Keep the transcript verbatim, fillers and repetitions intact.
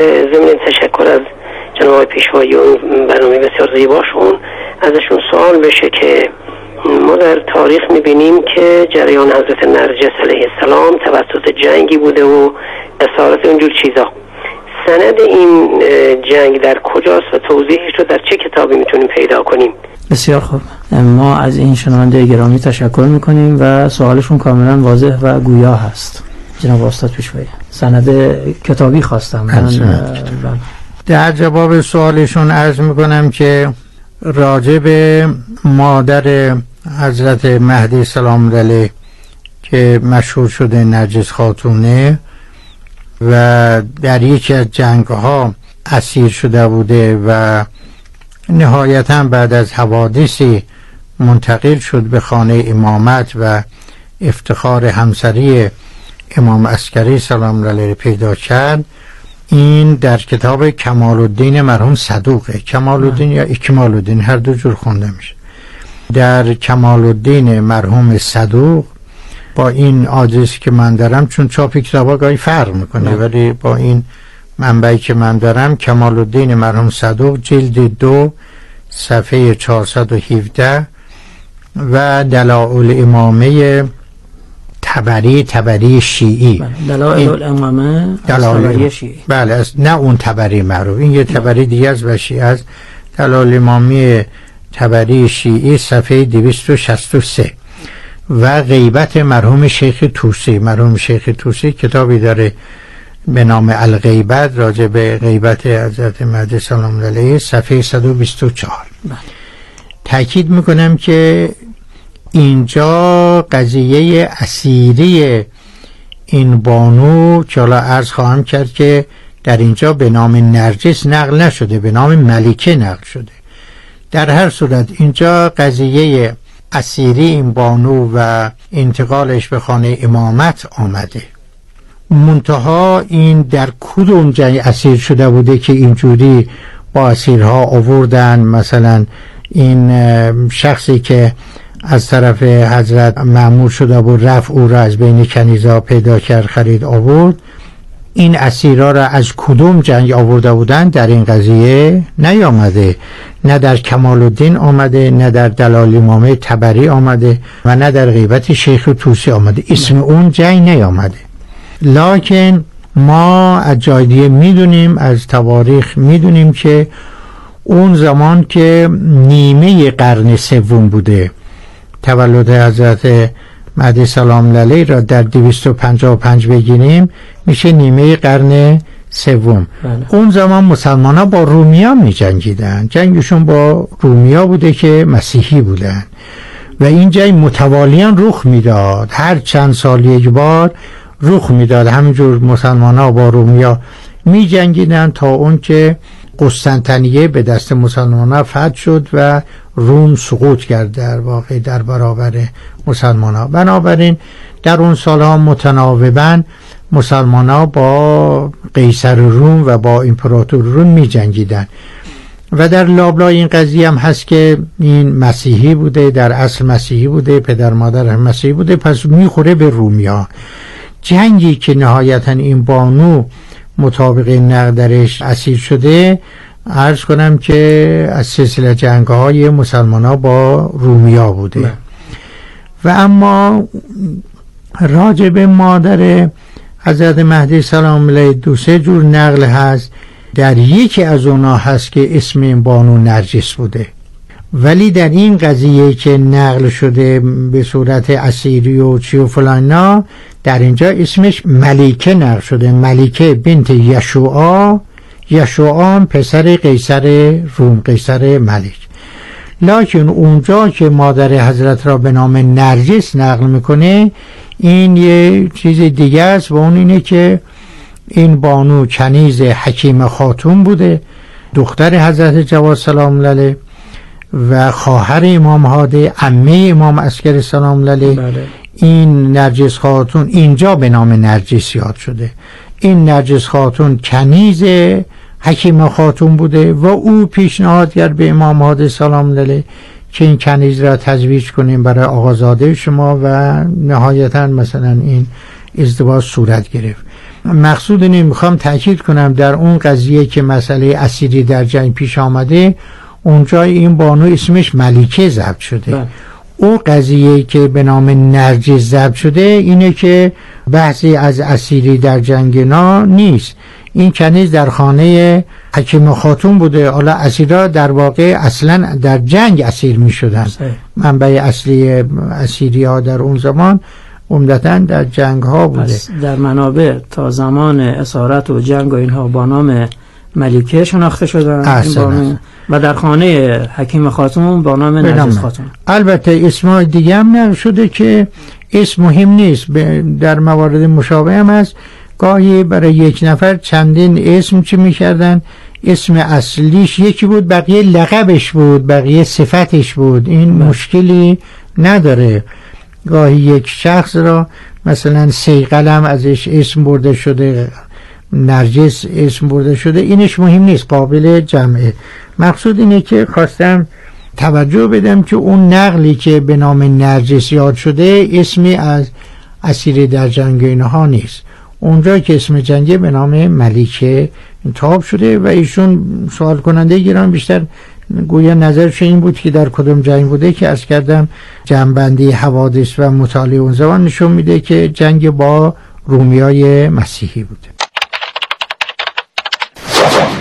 ضمن تشکر از جناب پیشوایی و برنامه بسیار زیباشون ازشون سوال بشه که ما در تاریخ میبینیم که جریان حضرت نرجس علیه السلام توسط جنگی بوده و اسارت اونجور چیزا، سند این جنگ در کجاست و توضیحش رو در چه کتابی میتونیم پیدا کنیم؟ بسیار خوب، ما از این شنونده گرامی تشکر میکنیم و سوالشون کاملا واضح و گویا هست. جناب استاد پیشوایی سند کتابی خواستم. در جواب سوالشون عرض میکنم که راجع به مادر حضرت مهدی سلام علیه که مشهور شده نرجس خاتونه و در یکی از جنگ‌ها اسیر شده بوده و نهایتاً بعد از حوادثی منتقل شد به خانه امامت و افتخار همسری امام عسکری سلام علیه پیدا کرد. این در کتاب کمال الدین مرحوم صدوقه، کمال الدین یا اکمال الدین هر دو جور خونده میشه. در کمال الدین مرحوم صدوق با این آدرسی که من دارم، چون چاپ کتابا گاهی فرق میکنه نه، ولی با این منبعی که من دارم کمال الدین مرحوم صدوق جلد دو صفحه چهارصد و هفده و دلائل الإمامة تبری تبری شیعی، دلائل الإمامة تبری شیعی، بله نه اون تبری معروف، این یه تبری دیگه از بشی از دلائل الإمامة تبری شیعی صفحه دویست و شصت و سه و غیبت مرحوم شیخ طوسی. مرحوم شیخ طوسی کتابی داره به نام الغیبت راجع به غیبت حضرت مهدی سلام علیه صفحه صد و بیست و چهار. تأکید میکنم که اینجا قضیه اسیری این بانو که حالا عرض خواهم کرد که در اینجا به نام نرجس نقل نشده، به نام ملیکه نقل شده. در هر صورت اینجا قضیه اسیری این بانو و انتقالش به خانه امامت آمده، منتها این در کدوم جای اسیر شده بوده که اینجوری با اسیرها آوردن. مثلا این شخصی که از طرف حضرت مأمور شده بود رفت او را از بین کنیزها پیدا کرد خرید آورد، این اسیرها را از کدوم جنگ آورده بودن در این قضیه نیامده، نه در کمال الدین آمده، نه در دلائل الإمامة تبری آمده و نه در غیبت شیخ طوسی آمده، اسم اون جنگ نیامده. لکن ما از جای دیگه میدونیم، از تواریخ میدونیم که اون زمان که نیمه قرن سوم بوده، تولد حضرت مهدی سلام علیه را در دویست و پنجاه و پنج بگیریم میشه نیمه قرن سوم. بله. اون زمان مسلمان ها با رومیا می جنگیدن، جنگشون با رومیا بوده که مسیحی بودن و این جنگ متوالیان رخ میداد، هر چند سال یک بار رخ میداد. همینجور مسلمان ها با رومیا می جنگیدن تا اون که قسطنطنیه به دست مسلمان ها فتح شد و روم سقوط کرد در واقع در برابر مسلمان ها. بنابراین در اون سال ها متناوباً مسلمان ها با قیصر روم و با امپراتور روم می جنگیدن و در لابلای این قضیه هم هست که این مسیحی بوده، در اصل مسیحی بوده، پدر مادر هم مسیحی بوده، پس میخوره به رومیا. جنگی که نهایتا این بانو مطابق نقدرش اسیر شده، عرض کنم که از سلسله جنگ‌های مسلمان ها با رومیا بوده. نه. و اما راجع به مادر حضرت مهدی سلام علیه دو سه جور نقل هست، در یکی از اونا هست که اسم این بانو نرجس بوده، ولی در این قضیه که نقل شده به صورت اسیری و چی و فلانا، در اینجا اسمش ملیکه نقل شده، ملیکه بنت یشوعا، یشوعا پسر قیصر روم، قیصر ملک. لکن اونجا که مادر حضرت را به نام نرجس نقل میکنه این یه چیز دیگه است و اون اینه که این بانو کنیز حکیمه خاتون بوده، دختر حضرت جواد سلام علیه و خواهر امام هادی، عمه امام عسکری سلام علیه. بله. این نرجس خاتون اینجا به نام نرجس یاد شده، این نرجس خاتون کنیز حکیمه خاتون بوده و او پیشنهاد کرد به امام هادی سلام علیه که این کنیز را تزویج کنیم برای آقازاده شما و نهایتا مثلا این ازدواج صورت گرفت. مقصود اینه میخوام تاکید کنم در اون قضیه که مسئله اسیری در جنگ پیش آمده، اونجا این بانو اسمش ملیکه ضبط شده بله. اون قضیه که به نام نرجس ضبط شده اینه که بحثی از اسیری در جنگ نا نیست، این کنیز در خانه حکیمه خاتون بوده. حالا اسیرها در واقع اصلا در جنگ اسیر می شدن، منبع اصلی اسیری ها در اون زمان عمدتاً در جنگ ها بوده. در منابع تا زمان اسارت و جنگ و اینها با نام ملیکه شناخته شدن و در خانه حکیمه خاتون با نام نرجس خاتون. البته اسمای دیگه هم نشده که اسم مهم نیست، در موارد مشابه هم هست. گاهی برای یک نفر چندین اسم چی میکردن، اسم اصلیش یکی بود، بقیه لقبش بود، بقیه صفتش بود. این بس. مشکلی نداره. گاهی یک شخص را مثلا سیقلم ازش اسم برده شده، نرجس اسم برده شده، اینش مهم نیست، قابل جمعه. مقصود اینه که خواستم توجه بدم که اون نقلی که به نام نرجس یاد شده اسمی از اسیر در جنگ اینها نیست. اونجا که اسم جنگی به نام ملیکه انتخاب شده و ایشون سوال کننده گرام بیشتر گویا نظرش این بود که در کدام جنگ بوده، که عرض کردم جنبندی حوادث و مطالعه اون زمان نشون میده که جنگ با رومیای مسیحی بوده.